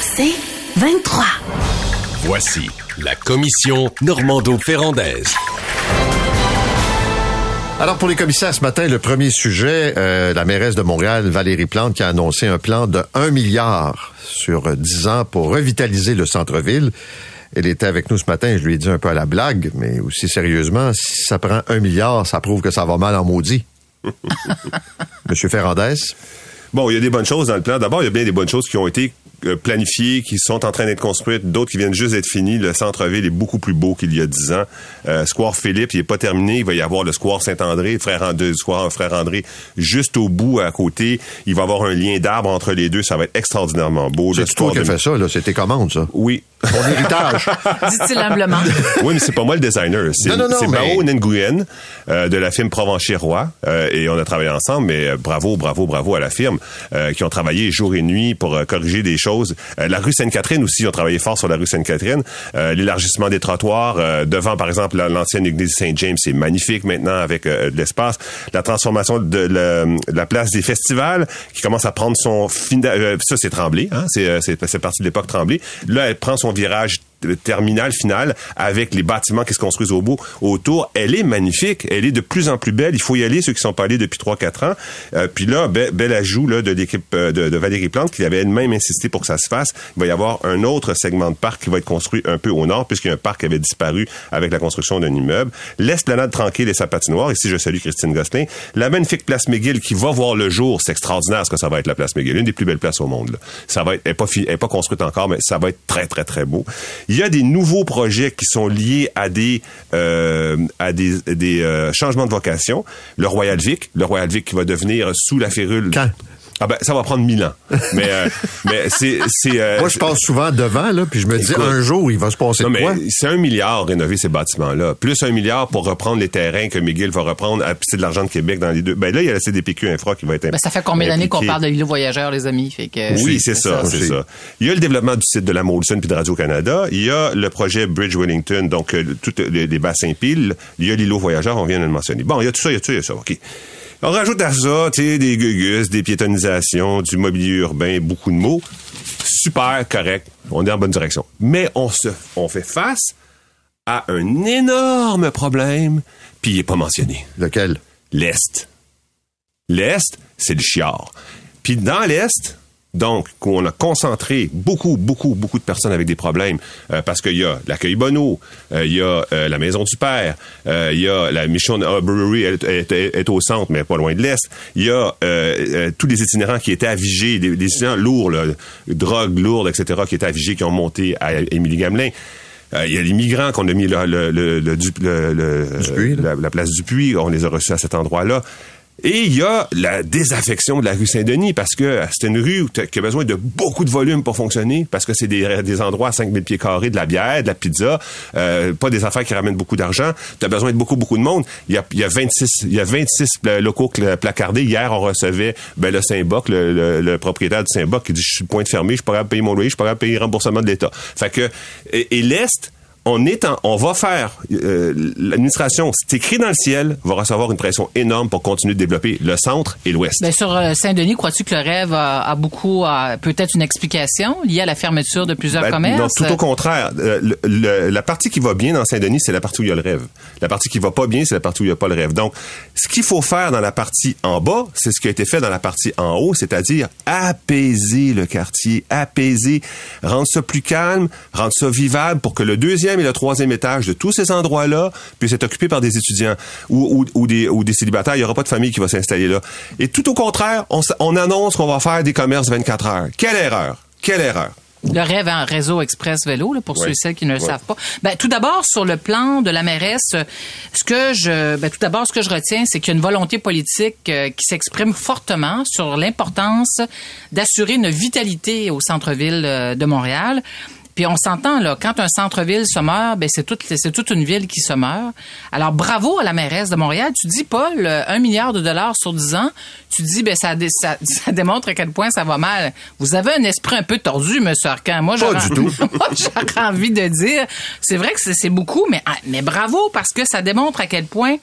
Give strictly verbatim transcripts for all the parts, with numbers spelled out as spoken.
C'est vingt-trois. Voici la commission Normando-Ferrandaise. Alors, pour les commissaires, ce matin, le premier sujet, euh, la mairesse de Montréal, Valérie Plante, qui a annoncé un plan de un milliard sur dix ans pour revitaliser le centre-ville. Elle était avec nous ce matin, je lui ai dit un peu à la blague, mais aussi sérieusement, si ça prend un milliard, ça prouve que ça va mal en maudit. Monsieur Ferrandez? Bon, il y a des bonnes choses dans le plan. D'abord, il y a bien des bonnes choses qui ont été planifiées, qui sont en train d'être construites, d'autres qui viennent juste d'être finies. Le centre-ville est beaucoup plus beau qu'il y a dix ans. Euh, Square Philippe, il est pas terminé. Il va y avoir le Square Saint-André, le Square Frère-André, juste au bout, à côté. Il va y avoir un lien d'arbres entre les deux. Ça va être extraordinairement beau. C'est toi qui as fait ça, là. C'était commande, ça? Oui. Mon héritage. Dit-il humblement. Oui, mais c'est pas moi le designer. C'est, non, non, non, c'est mais... Bao Nguyen euh, de la firme Provencher Roy. Euh, et on a travaillé ensemble, mais euh, bravo, bravo, bravo à la firme euh, qui ont travaillé jour et nuit pour euh, corriger des choses. Euh, la rue Sainte-Catherine aussi, ils ont travaillé fort sur la rue Sainte-Catherine. Euh, l'élargissement des trottoirs. Euh, devant, par exemple, la, l'ancienne église Saint-James, c'est magnifique maintenant avec euh, de l'espace. La transformation de, le, de la place des festivals qui commence à prendre son... Fina... Euh, ça, c'est Tremblay. Hein? C'est, euh, c'est, c'est parti de l'époque Tremblay. Là, elle prend son virage terminal final avec les bâtiments qui se construisent au bout, autour. Elle est magnifique. Elle est de plus en plus belle. Il faut y aller, ceux qui sont pas allés depuis trois quatre ans. Euh, puis là, be- bel ajout là, de l'équipe euh, de, de Valérie Plante qui avait elle-même insisté pour que ça se fasse. Il va y avoir un autre segment de parc qui va être construit un peu au nord puisqu'il y a un parc qui avait disparu avec la construction d'un immeuble. L'esplanade tranquille et sa patinoire. Ici, je salue Christine Gosselin. La magnifique place McGill qui va voir le jour. C'est extraordinaire ce que ça va être, la place McGill. Une des plus belles places au monde. Là. Ça va être, elle n'est pas, fi- pas construite encore, mais ça va être très, très, très beau. Il y a des nouveaux projets qui sont liés à des euh, à des, des euh, changements de vocation. Le Royal Vic, le Royal Vic qui va devenir sous la férule. Quand? Ah ben, ça va prendre mille ans. Mais, euh, mais c'est, c'est, euh, moi, je passe souvent devant, là, puis je me dis, écoute, un jour, il va se passer non, de quoi? Mais c'est un milliard rénover ces bâtiments-là. Plus un milliard pour reprendre les terrains que McGill va reprendre. C'est de l'argent de Québec dans les deux. Ben, là, il y a la C D P Q Infra qui va être impliquée. Ben, ça fait combien d'années qu'on parle de l'îlot voyageur, les amis? Fait que, oui, c'est, c'est, c'est ça, ça, c'est ça. Il y a le développement du site de la Molson puis de Radio Canada. Il y a le projet Bridge Wellington, donc, euh, tous les, les bassins piles. Il y a l'îlot voyageur, on vient de le mentionner. Bon, il y a tout ça, il y a tout ça, il y a ça. OK. On rajoute à ça, tu sais, des gugus, des piétonisations, du mobilier urbain, beaucoup de mots. Super, correct. On est en bonne direction. Mais on se, on fait face à un énorme problème, puis il n'est pas mentionné. Lequel? L'Est. L'Est, c'est le chiard. Puis dans l'Est... Donc, qu'on a concentré beaucoup, beaucoup, beaucoup de personnes avec des problèmes euh, parce qu'il y a l'accueil Bonneau, euh, il y a euh, la Maison du Père, euh, il y a la Mission uh, Brewery est, est, est, est au centre, mais pas loin de l'Est. Il y a euh, euh, tous les itinérants qui étaient avigés, des, des itinérants lourds, là, drogue lourde, et cetera, qui étaient avigés, qui ont monté à Émilie-Gamelin. Il y a les migrants qu'on a mis là, le, le, le, le, le, Dupuis, la, la place Dupuis, on les a reçus à cet endroit-là. Et il y a la désaffection de la rue Saint-Denis parce que c'est une rue qui a besoin de beaucoup de volume pour fonctionner parce que c'est des, des endroits à cinq mille pieds carrés, de la bière, de la pizza, euh, pas des affaires qui ramènent beaucoup d'argent. T'as besoin de beaucoup, beaucoup de monde. Il y a, il y a vingt-six, il y a vingt-six locaux placardés. Hier, on recevait, ben, le Saint-Bock, le, le, le propriétaire du Saint-Bock qui dit, je suis point de fermé, je suis pas capable de payer mon loyer, je suis pas capable de payer le remboursement de l'État. Fait que, et, et l'Est, On est en, on va faire, euh, l'administration, c'est écrit dans le ciel, va recevoir une pression énorme pour continuer de développer le centre et l'ouest. Bien, sur Saint-Denis, crois-tu que le rêve a, a beaucoup, a, peut-être une explication liée à la fermeture de plusieurs ben, commerces? Non, tout au contraire. Euh, le, le, la partie qui va bien dans Saint-Denis, c'est la partie où il y a le rêve. La partie qui va pas bien, c'est la partie où il y a pas le rêve. Donc, ce qu'il faut faire dans la partie en bas, c'est ce qui a été fait dans la partie en haut, c'est-à-dire apaiser le quartier, apaiser, rendre ça plus calme, rendre ça vivable pour que le deuxième et le troisième étage de tous ces endroits-là puissent être occupés par des étudiants ou, ou, ou, des, ou des célibataires. Il n'y aura pas de famille qui va s'installer là. Et tout au contraire, on, on annonce qu'on va faire des commerces vingt-quatre heures. Quelle erreur! Quelle erreur! Le rêve en réseau express vélo, là, pour ouais. ceux et celles qui ne le ouais. savent pas. Ben, tout d'abord, sur le plan de la mairesse, ce que je, ben, tout d'abord, ce que je retiens, c'est qu'il y a une volonté politique euh, qui s'exprime fortement sur l'importance d'assurer une vitalité au centre-ville euh, de Montréal. Puis on s'entend, là, quand un centre-ville se meurt, ben c'est toute c'est toute une ville qui se meurt. Alors, bravo à la mairesse de Montréal. Tu dis, Paul, un milliard de dollars sur dix ans, tu dis, ben ça, ça, ça démontre à quel point ça va mal. Vous avez un esprit un peu tordu, M. Arcan. Moi, j'aurais, Pas du tout. Moi, j'aurais envie de dire, c'est vrai que c'est, c'est beaucoup, mais, mais bravo, parce que ça démontre à quel point,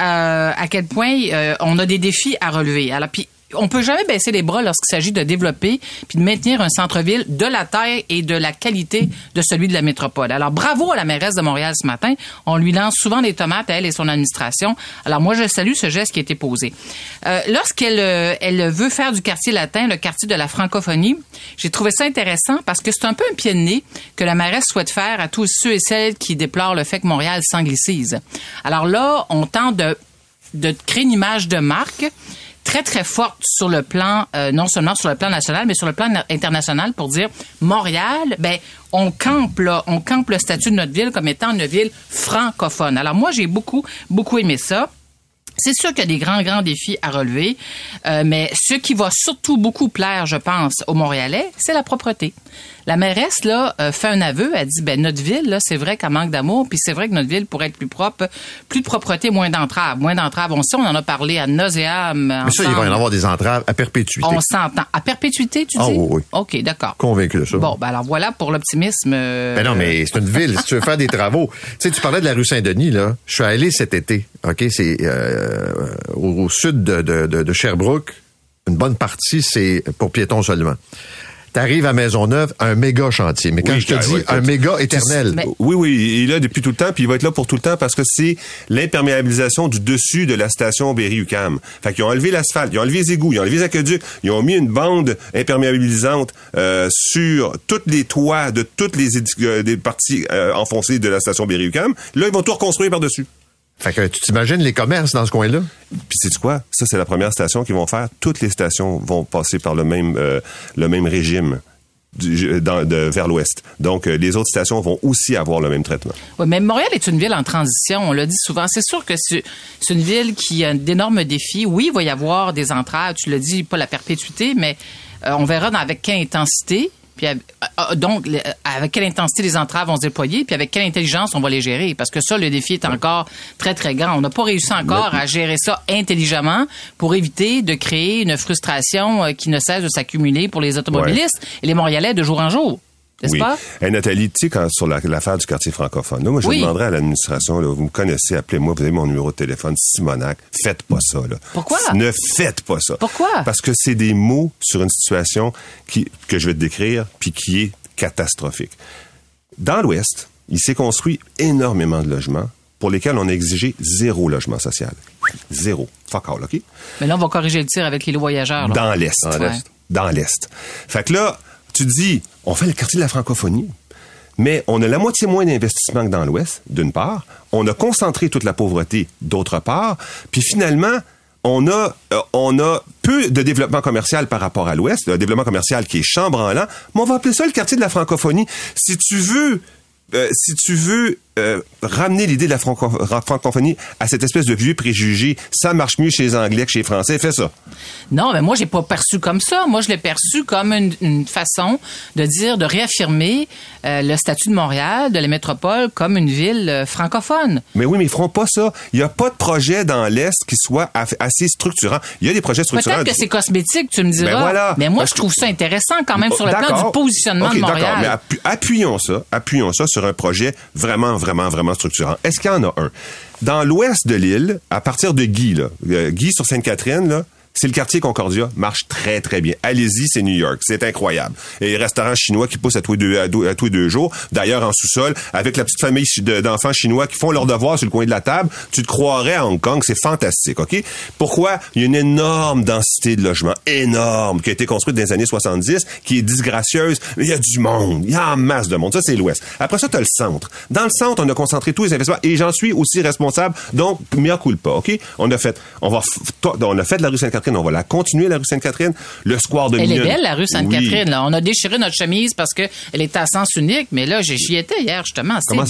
euh, à quel point euh, on a des défis à relever. Alors, puis on peut jamais baisser les bras lorsqu'il s'agit de développer puis de maintenir un centre-ville de la taille et de la qualité de celui de la métropole. Alors, bravo à la mairesse de Montréal ce matin. On lui lance souvent des tomates à elle et son administration. Alors, moi, je salue ce geste qui a été posé. Euh, lorsqu'elle euh, elle veut faire du quartier latin le quartier de la francophonie, j'ai trouvé ça intéressant parce que c'est un peu un pied de nez que la mairesse souhaite faire à tous ceux et celles qui déplorent le fait que Montréal s'anglicise. Alors là, on tente de, de créer une image de marque très, très forte sur le plan, euh, non seulement sur le plan national, mais sur le plan international pour dire Montréal, ben, on campe, là, on campe le statut de notre ville comme étant une ville francophone. Alors moi, j'ai beaucoup, beaucoup aimé ça. C'est sûr qu'il y a des grands, grands défis à relever, euh, mais ce qui va surtout beaucoup plaire, je pense, aux Montréalais, c'est la propreté. La mairesse, là, euh, fait un aveu. Elle dit, ben, notre ville, là, c'est vrai qu'elle manque d'amour, puis c'est vrai que notre ville pourrait être plus propre. Plus de propreté, moins d'entraves. Moins d'entraves. On sait, on en a parlé à nauséam. Mais ça, il va y en avoir des entraves à perpétuité. On s'entend. À perpétuité, tu dis? Ah oui, oui. OK, d'accord. Convaincu de ça. Bon, ben, alors voilà pour l'optimisme. Euh... Ben non, mais c'est une ville. Si tu veux faire des travaux. Tu sais, tu parlais de la rue Saint-Denis, là. Je suis allé cet été. OK, c'est, euh, au, au sud de, de, de, de Sherbrooke. Une bonne partie, c'est pour piétons seulement. T'arrives à Maisonneuve, un méga chantier. Mais quand oui, je te dis oui, un méga éternel. Mais... Oui, oui, il est là depuis tout le temps, puis il va être là pour tout le temps parce que c'est l'imperméabilisation du dessus de la station Berry-U Q A M. Fait qu'ils ont enlevé l'asphalte, ils ont enlevé les égouts, ils ont enlevé les aqueducs, ils ont mis une bande imperméabilisante euh, sur tous les toits de toutes les édi- euh, des parties euh, enfoncées de la station Berry-U Q A M. Là, ils vont tout reconstruire par-dessus. Fait que tu t'imagines les commerces dans ce coin-là? Puis sais-tu quoi? Ça, c'est la première station qu'ils vont faire. Toutes les stations vont passer par le même, euh, le même régime du, dans, de, vers l'ouest. Donc, euh, les autres stations vont aussi avoir le même traitement. Oui, mais Montréal est une ville en transition. On l'a dit souvent. C'est sûr que c'est, c'est une ville qui a d'énormes défis. Oui, il va y avoir des entraves. Tu l'as dit, pas la perpétuité, mais euh, on verra dans, avec quelle intensité. Puis, donc, avec quelle intensité les entraves vont se déployer, puis avec quelle intelligence on va les gérer. Parce que ça, le défi est encore très, très grand. On n'a pas réussi encore à gérer ça intelligemment pour éviter de créer une frustration qui ne cesse de s'accumuler pour les automobilistes ouais. et les Montréalais de jour en jour. N'est-ce oui. pas? Hey, Nathalie, tu sais, quand, sur la, l'affaire du quartier francophone, là, moi, je oui. demanderais à l'administration, là, vous me connaissez, appelez-moi, vous avez mon numéro de téléphone, Simonac, faites pas ça, là. Pourquoi? Ne faites pas ça. Pourquoi? Parce que c'est des mots sur une situation qui, que je vais te décrire, puis qui est catastrophique. Dans l'Ouest, il s'est construit énormément de logements pour lesquels on a exigé zéro logement social. Zéro. Fuck all, OK? Mais là, on va corriger le tir avec les lots voyageurs, là. Dans l'Est. Dans l'Est. Ouais. Dans l'Est. Fait que là, tu dis, on fait le quartier de la francophonie, mais on a la moitié moins d'investissement que dans l'Ouest, d'une part. On a concentré toute la pauvreté, d'autre part. Puis finalement, on a, euh, on a peu de développement commercial par rapport à l'Ouest, un développement commercial qui est chambranlant, mais on va appeler ça le quartier de la francophonie. Si tu veux... Euh, si tu veux euh, ramener l'idée de la franco- francophonie à cette espèce de vieux préjugé, ça marche mieux chez les Anglais que chez les Français, fais ça. Non, mais moi, je l'ai pas perçu comme ça. Moi, je l'ai perçu comme une, une façon de dire, de réaffirmer euh, le statut de Montréal, de la métropole, comme une ville euh, francophone. Mais oui, mais ils feront pas ça. Il n'y a pas de projet dans l'Est qui soit aff- assez structurant. Il y a des projets structurants. Peut-être que c'est cosmétique, tu me diras. Ben voilà. Mais moi, je trouve ça intéressant quand même sur le d'accord. plan du positionnement okay, de Montréal. D'accord, mais appu- appuyons ça, appuyons ça sur un projet vraiment, vraiment, vraiment structurant. Est-ce qu'il y en a un? Dans l'ouest de l'île, à partir de Guy, là, euh, Guy sur Sainte-Catherine, là, c'est le quartier Concordia, marche très, très bien. Allez-y, c'est New York, c'est incroyable. Et les restaurants chinois qui poussent à tous les deux, à deux, à tous les deux jours, d'ailleurs en sous-sol, avec la petite famille de, d'enfants chinois qui font leurs devoirs sur le coin de la table, tu te croirais à Hong Kong, c'est fantastique, OK? Pourquoi? Il y a une énorme densité de logements, énorme, qui a été construite dans les années soixante-dix, qui est disgracieuse, mais il y a du monde, il y a en masse de monde, ça c'est l'Ouest. Après ça, tu as le centre. Dans le centre, on a concentré tous les investissements, et j'en suis aussi responsable, donc mea culpa, OK? On a fait, on va, on a fait la rue Sainte-Catherine, on va la continuer, la rue Sainte-Catherine. Le square de Mignonne. Elle est belle, la rue Sainte-Catherine. Oui. Là. On a déchiré notre chemise parce qu'elle est à sens unique, mais là, j'y étais hier, justement. C'est Comment beau.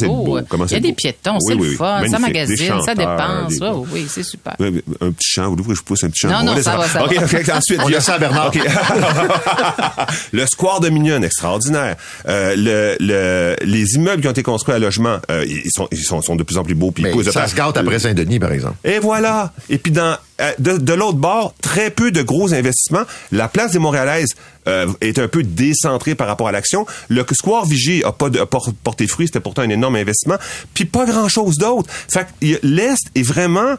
C'est beau? Il y a des piétons, oui, c'est oui, le fun, ça magasine, ça dépense. Des... Oh, oui, c'est super. Un petit chant, vous voulez que je pousse un petit chant? Non, bon, non, ça va, ça va. Ça va. Okay, ensuite, on il y a ça à Bernard. Okay. Le square de Mignonne, extraordinaire. Euh, le, le, les immeubles qui ont été construits à logement, euh, ils, sont, ils sont, sont de plus en plus beaux. Puis mais ça se gâte après Saint-Denis, par exemple. Et voilà. Et puis, dans, de, de l'autre bord, très peu de gros investissements. La place des Montréalaises euh, est un peu décentrée par rapport à l'action. Le square Vigier a pas de, a porté fruit, c'était pourtant un énorme investissement. Puis pas grand-chose d'autre. Fait que l'Est est vraiment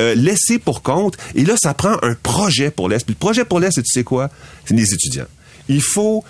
euh, laissés pour compte. Et là, ça prend un projet pour l'Est. Puis le projet pour l'Est, c'est, tu sais quoi? C'est les étudiants. Il faut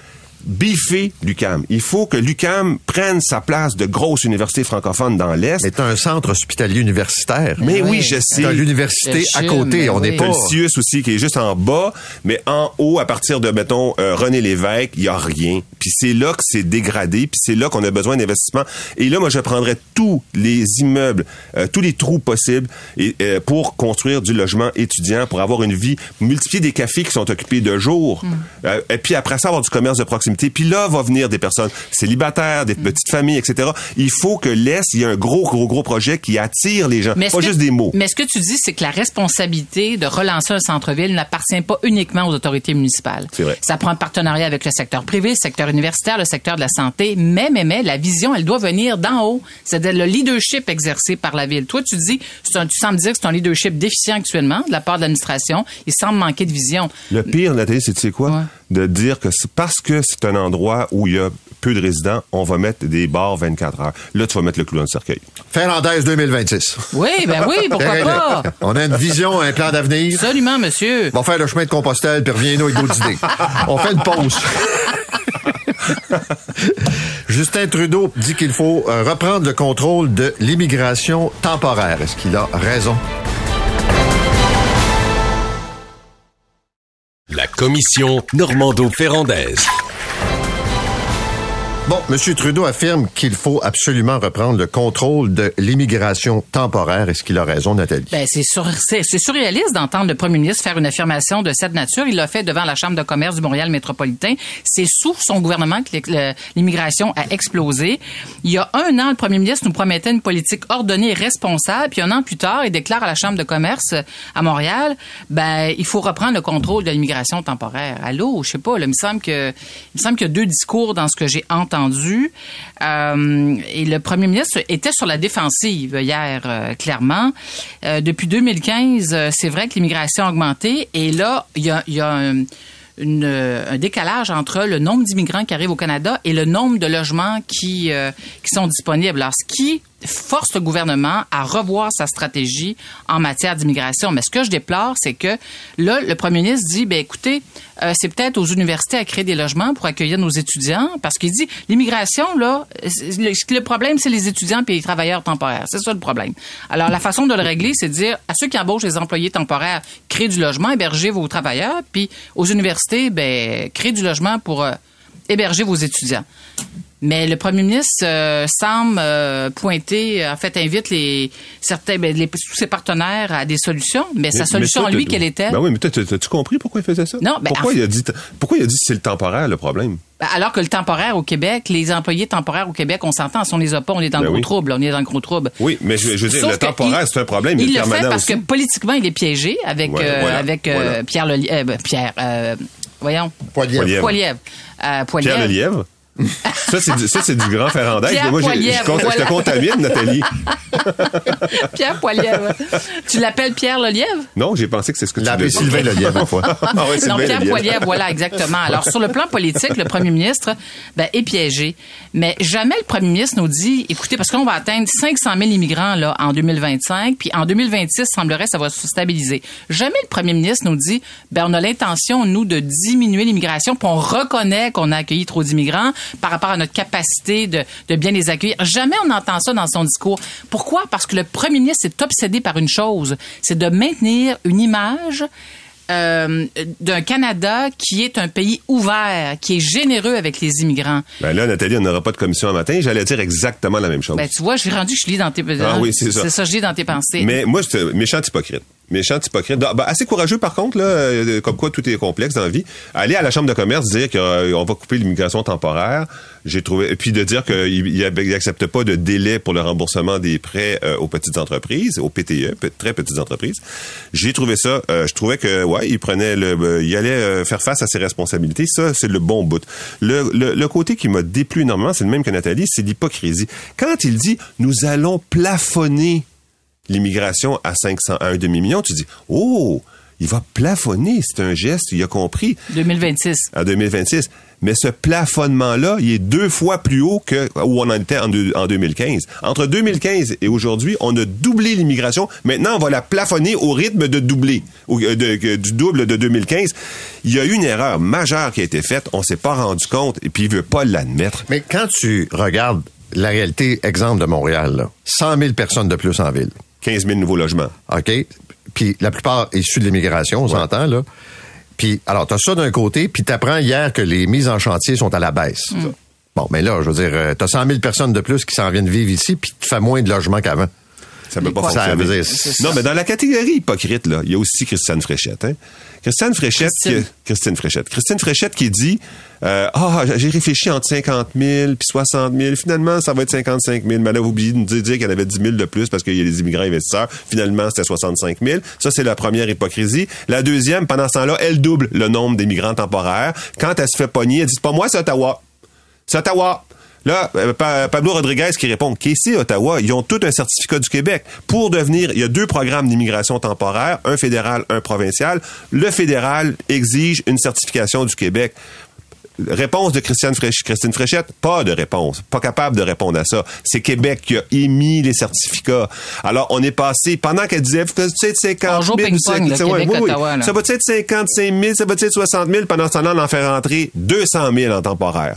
biffer l'U Q A M. Il faut que l'U Q A M prenne sa place de grosse université francophone dans l'Est. Mais t'as un centre hospitalier universitaire. Mais, mais oui, oui, je sais. T'as l'université à côté. On n'est oui. pas... T'as le C I U S S aussi, qui est juste en bas, mais en haut, à partir de, mettons, euh, René Lévesque, il n'y a rien. Puis c'est là que c'est dégradé, puis c'est là qu'on a besoin d'investissement. Et là, moi, je prendrais tous les immeubles, euh, tous les trous possibles et, euh, pour construire du logement étudiant, pour avoir une vie, multiplier des cafés qui sont occupés de jour. Mm. Euh, et puis après ça, avoir du commerce de proximité. Puis là, va venir des personnes célibataires, des petites familles, et cetera. Il faut que l'Est, il y ait un gros, gros, gros projet qui attire les gens, mais pas juste tu, des mots. Mais ce que tu dis, c'est que la responsabilité de relancer un centre-ville n'appartient pas uniquement aux autorités municipales. C'est vrai. Ça prend un partenariat avec le secteur privé, le secteur universitaire, le secteur de la santé, mais, mais, mais, la vision, elle doit venir d'en haut. C'est-à-dire le leadership exercé par la ville. Toi, tu dis, un, tu sembles dire que c'est un leadership déficient actuellement de la part de l'administration. Il semble manquer de vision. Le pire, Nathalie, c'est tu sais quoi? Ouais. De dire que c'est parce que c'est un endroit où il y a peu de résidents, on va mettre des bars vingt-quatre heures. Là, tu vas mettre le clou dans le cercueil. Ferrandez deux mille vingt-six. Oui, ben oui, pourquoi pas? On a une vision, un plan d'avenir. Absolument, monsieur. On va faire le chemin de Compostelle, puis reviens-nous avec d'autres idées. On fait une pause. Justin Trudeau dit qu'il faut reprendre le contrôle de l'immigration temporaire. Est-ce qu'il a raison? La commission Normando-Ferrandaise. Bon, M. Trudeau affirme qu'il faut absolument reprendre le contrôle de l'immigration temporaire. Est-ce qu'il a raison, Nathalie? Bien, c'est, sur, c'est, c'est surréaliste d'entendre le premier ministre faire une affirmation de cette nature. Il l'a fait devant la Chambre de commerce du Montréal métropolitain. C'est sous son gouvernement que le, l'immigration a explosé. Il y a un an, le premier ministre nous promettait une politique ordonnée et responsable. Puis un an plus tard, il déclare à la Chambre de commerce à Montréal, ben, il faut reprendre le contrôle de l'immigration temporaire. Allô, je sais pas, là, il me semble que, il me semble qu'il y a deux discours dans ce que j'ai entendu. Euh, et le premier ministre était sur la défensive hier, euh, clairement. Euh, depuis deux mille quinze, euh, c'est vrai que l'immigration a augmenté. Et là, il y a, y a un, une, un décalage entre le nombre d'immigrants qui arrivent au Canada et le nombre de logements qui, euh, qui sont disponibles. Alors, ce qui force le gouvernement à revoir sa stratégie en matière d'immigration. Mais ce que je déplore, c'est que là, le premier ministre dit, bien écoutez, euh, c'est peut-être aux universités à créer des logements pour accueillir nos étudiants, parce qu'il dit, l'immigration, là, le, le problème, c'est les étudiants et les travailleurs temporaires. C'est ça le problème. Alors, la façon de le régler, c'est de dire, à ceux qui embauchent les employés temporaires, créez du logement, hébergez vos travailleurs, puis aux universités, bien, créez du logement pour euh, héberger vos étudiants. Mais le premier ministre euh, semble euh, pointer, en fait, invite les certains, ben, les, tous ses partenaires à des solutions. Mais, mais sa solution, mais toi, lui, t'as, quelle était? Ben oui, mais toi, t'as-tu compris pourquoi il faisait ça? Non, ben, pourquoi, en fait, il a dit, pourquoi il a dit c'est le temporaire, le problème? Alors que le temporaire au Québec, les employés temporaires au Québec, on s'entend, si on les a pas, on est dans ben le gros oui. trouble, on est dans le gros trouble. Oui, mais je, je veux dire, sauf le temporaire, il, c'est un problème, il, il est permanent. Il le fait parce aussi. que politiquement, il est piégé avec, ouais, euh, voilà, avec euh, voilà. Pierre, le, euh, Pierre, euh, voyons. Poilievre. Poilievre. Euh, Poilievre. Pierre Lelièvre. Ça, c'est du, ça, c'est du grand Ferrandez. Moi, je, je, compte, voilà. je te contamine, Nathalie. Pierre Poilievre. Tu l'appelles Pierre Lelièvre? Non, j'ai pensé que c'est ce que tu l'appelles. Sylvain Lelièvre, une fois. Ah ouais, non, Pierre Poilievre, voilà, exactement. Alors, sur le plan politique, le premier ministre ben, est piégé. Mais jamais le premier ministre nous dit, écoutez, parce qu'on va atteindre cinq cent mille immigrants là, en deux mille vingt-cinq, puis en deux mille vingt-six, semblerait ça va se stabiliser. Jamais le premier ministre nous dit, ben, on a l'intention, nous, de diminuer l'immigration, puis on reconnaît qu'on a accueilli trop d'immigrants par rapport à notre capacité de, de bien les accueillir. Jamais on n'entend ça dans son discours. Pourquoi? Parce que le premier ministre est obsédé par une chose, c'est de maintenir une image euh, d'un Canada qui est un pays ouvert, qui est généreux avec les immigrants. Ben là, Nathalie, on n'aura pas de commission un matin. J'allais dire exactement la même chose. Ben tu vois, j'ai rendu, je lis dans tes pensées. Ah oui, c'est ça. C'est ça, je lis dans tes pensées. Mais moi, je suis méchant hypocrite. Méchant hypocrite. Ben, assez courageux, par contre, là, comme quoi tout est complexe dans la vie. Aller à la Chambre de commerce dire qu'on va couper l'immigration temporaire, j'ai trouvé, puis de dire qu'il n'accepte pas de délai pour le remboursement des prêts euh, aux petites entreprises, aux P T E, très petites entreprises. J'ai trouvé ça, euh, je trouvais que, ouais, il prenait le, euh, il allait euh, faire face à ses responsabilités. Ça, c'est le bon bout. Le, le, le côté qui m'a déplu énormément, c'est le même que Nathalie, c'est l'hypocrisie. Quand il dit, nous allons plafonner l'immigration à cinq cents, à un demi-million, tu dis, oh, il va plafonner. C'est un geste, il a compris. deux mille vingt-six. En deux mille vingt-six. Mais ce plafonnement-là, il est deux fois plus haut que où on en était en, de, en deux mille quinze. Entre deux mille quinze et aujourd'hui, on a doublé l'immigration. Maintenant, on va la plafonner au rythme de doubler, au, de, de, du double de deux mille quinze. Il y a eu une erreur majeure qui a été faite. On ne s'est pas rendu compte et puis il ne veut pas l'admettre. Mais quand tu regardes la réalité, exemple de Montréal, là, cent mille personnes de plus en ville. quinze mille nouveaux logements. OK. Puis la plupart issus de l'immigration, on s'entend, là. Puis, alors, t'as ça d'un côté, puis t'apprends hier que les mises en chantier sont à la baisse. Mmh. Bon, mais là, je veux dire, t'as cent mille personnes de plus qui s'en viennent vivre ici, puis tu fais moins de logements qu'avant. Ça peut pas fonctionner. Non, mais dans la catégorie hypocrite, là, il y a aussi Christiane Fréchette. Hein? Christiane Fréchette, Christine. Qui, Christine Fréchette. Christine Fréchette qui dit euh, « Ah, oh, j'ai réfléchi entre cinquante mille puis soixante mille. Finalement, ça va être cinquante-cinq mille. » Mais elle a oublié de nous dire qu'elle avait dix mille de plus parce qu'il y a les immigrants investisseurs. Finalement, c'était soixante-cinq mille. Ça, c'est la première hypocrisie. La deuxième, pendant ce temps-là, elle double le nombre d'immigrants temporaires. Quand elle se fait pogner, elle dit « C'est pas moi, c'est Ottawa. C'est Ottawa. » Là, Pablo Rodriguez qui répond, « Qu'est-ce Ottawa? Ils ont tout un certificat du Québec. Pour devenir, il y a deux programmes d'immigration temporaire, un fédéral, un provincial. Le fédéral exige une certification du Québec. » Réponse de Christiane Fréch- Christine Fréchette, pas de réponse, pas capable de répondre à ça. C'est Québec qui a émis les certificats. Alors, on est passé, pendant qu'elle disait, ça va-tu être cinquante mille? Ça va-tu être cinquante-cinq mille? Ça va-tu être soixante mille? Pendant ce temps-là, on en fait rentrer deux cent mille en temporaire.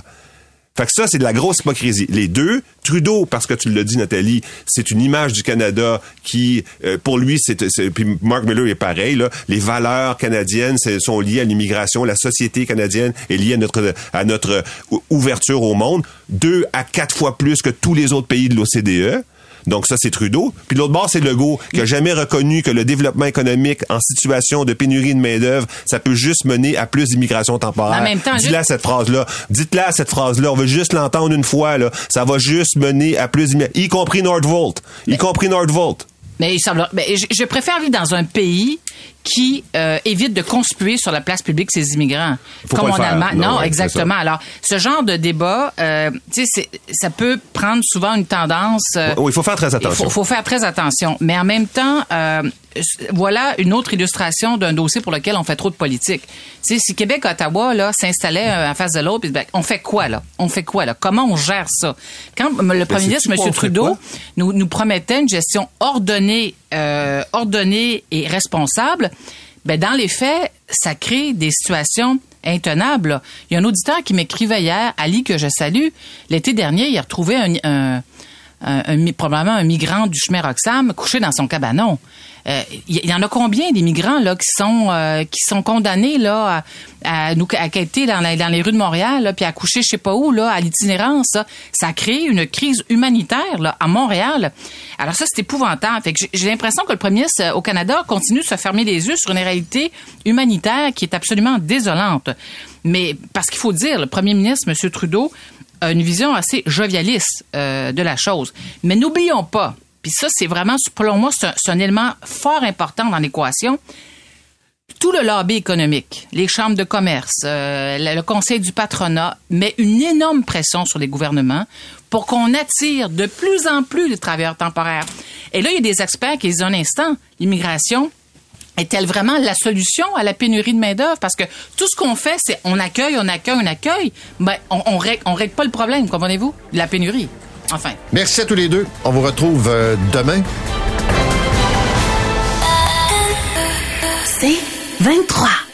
Fait que ça, c'est de la grosse hypocrisie. Les deux, Trudeau, parce que tu l'as dit, Nathalie, c'est une image du Canada qui, euh, pour lui, c'est, c'est... Puis Mark Miller est pareil, là. Les valeurs canadiennes c'est, sont liées à l'immigration. La société canadienne est liée à notre, à notre ouverture au monde. Deux à quatre fois plus que tous les autres pays de l'O C D E. Donc ça, c'est Trudeau. Puis de l'autre bord, c'est Legault, qui n'a jamais reconnu que le développement économique en situation de pénurie de main-d'œuvre, ça peut juste mener à plus d'immigration temporaire. En même temps, dites-la juste... cette phrase-là. Dites-la cette phrase-là. On veut juste l'entendre une fois. Là. Ça va juste mener à plus d'immigration. Y compris Nordvolt. Y mais... compris Nordvolt. Mais il semble... Mais je, je préfère vivre dans un pays qui euh, évite de conspuer sur la place publique ces immigrants. Faut comme en Allemagne. Non, non ouais, exactement. Alors, ce genre de débat, euh, tu sais, ça peut prendre souvent une tendance... Euh, oui, il faut faire très attention. Il faut, faut faire très attention. Mais en même temps, euh, voilà une autre illustration d'un dossier pour lequel on fait trop de politique. Tu sais, si Québec et Ottawa là, s'installaient en face de l'autre, ben, on fait quoi, là? On fait quoi, là? Comment on gère ça? Quand le premier ministre, M. Trudeau, nous, nous promettait une gestion ordonnée, euh, ordonnée et responsable, ben, dans les faits, ça crée des situations intenables, là. Il y a un auditeur qui m'écrivait hier, Ali, que je salue. L'été dernier, il a retrouvé un, un, un, un, probablement un migrant du chemin Roxham couché dans son cabanon. Euh, il y en a combien des migrants là qui sont euh, qui sont condamnés là à, à nous à quêter dans, la, dans les rues de Montréal là, puis à coucher je sais pas où là à l'itinérance là. Ça crée une crise humanitaire là à Montréal. Alors ça c'est épouvantable. Fait que j'ai, j'ai l'impression que le premier ministre au Canada continue de se fermer les yeux sur une réalité humanitaire qui est absolument désolante. Mais parce qu'il faut dire le premier ministre M. Trudeau a une vision assez jovialiste euh, de la chose. Mais n'oublions pas. Puis ça, c'est vraiment, selon moi, c'est un, c'est un élément fort important dans l'équation. Tout le lobby économique, les chambres de commerce, euh, le conseil du patronat met une énorme pression sur les gouvernements pour qu'on attire de plus en plus de travailleurs temporaires. Et là, il y a des experts qui disent un instant, l'immigration est-elle vraiment la solution à la pénurie de main-d'œuvre? Parce que tout ce qu'on fait, c'est on accueille, on accueille, on accueille. Ben, on, on règle, on règle pas le problème, comprenez-vous? La pénurie. Enfin. Merci à tous les deux. On vous retrouve euh, demain. C'est vingt-trois.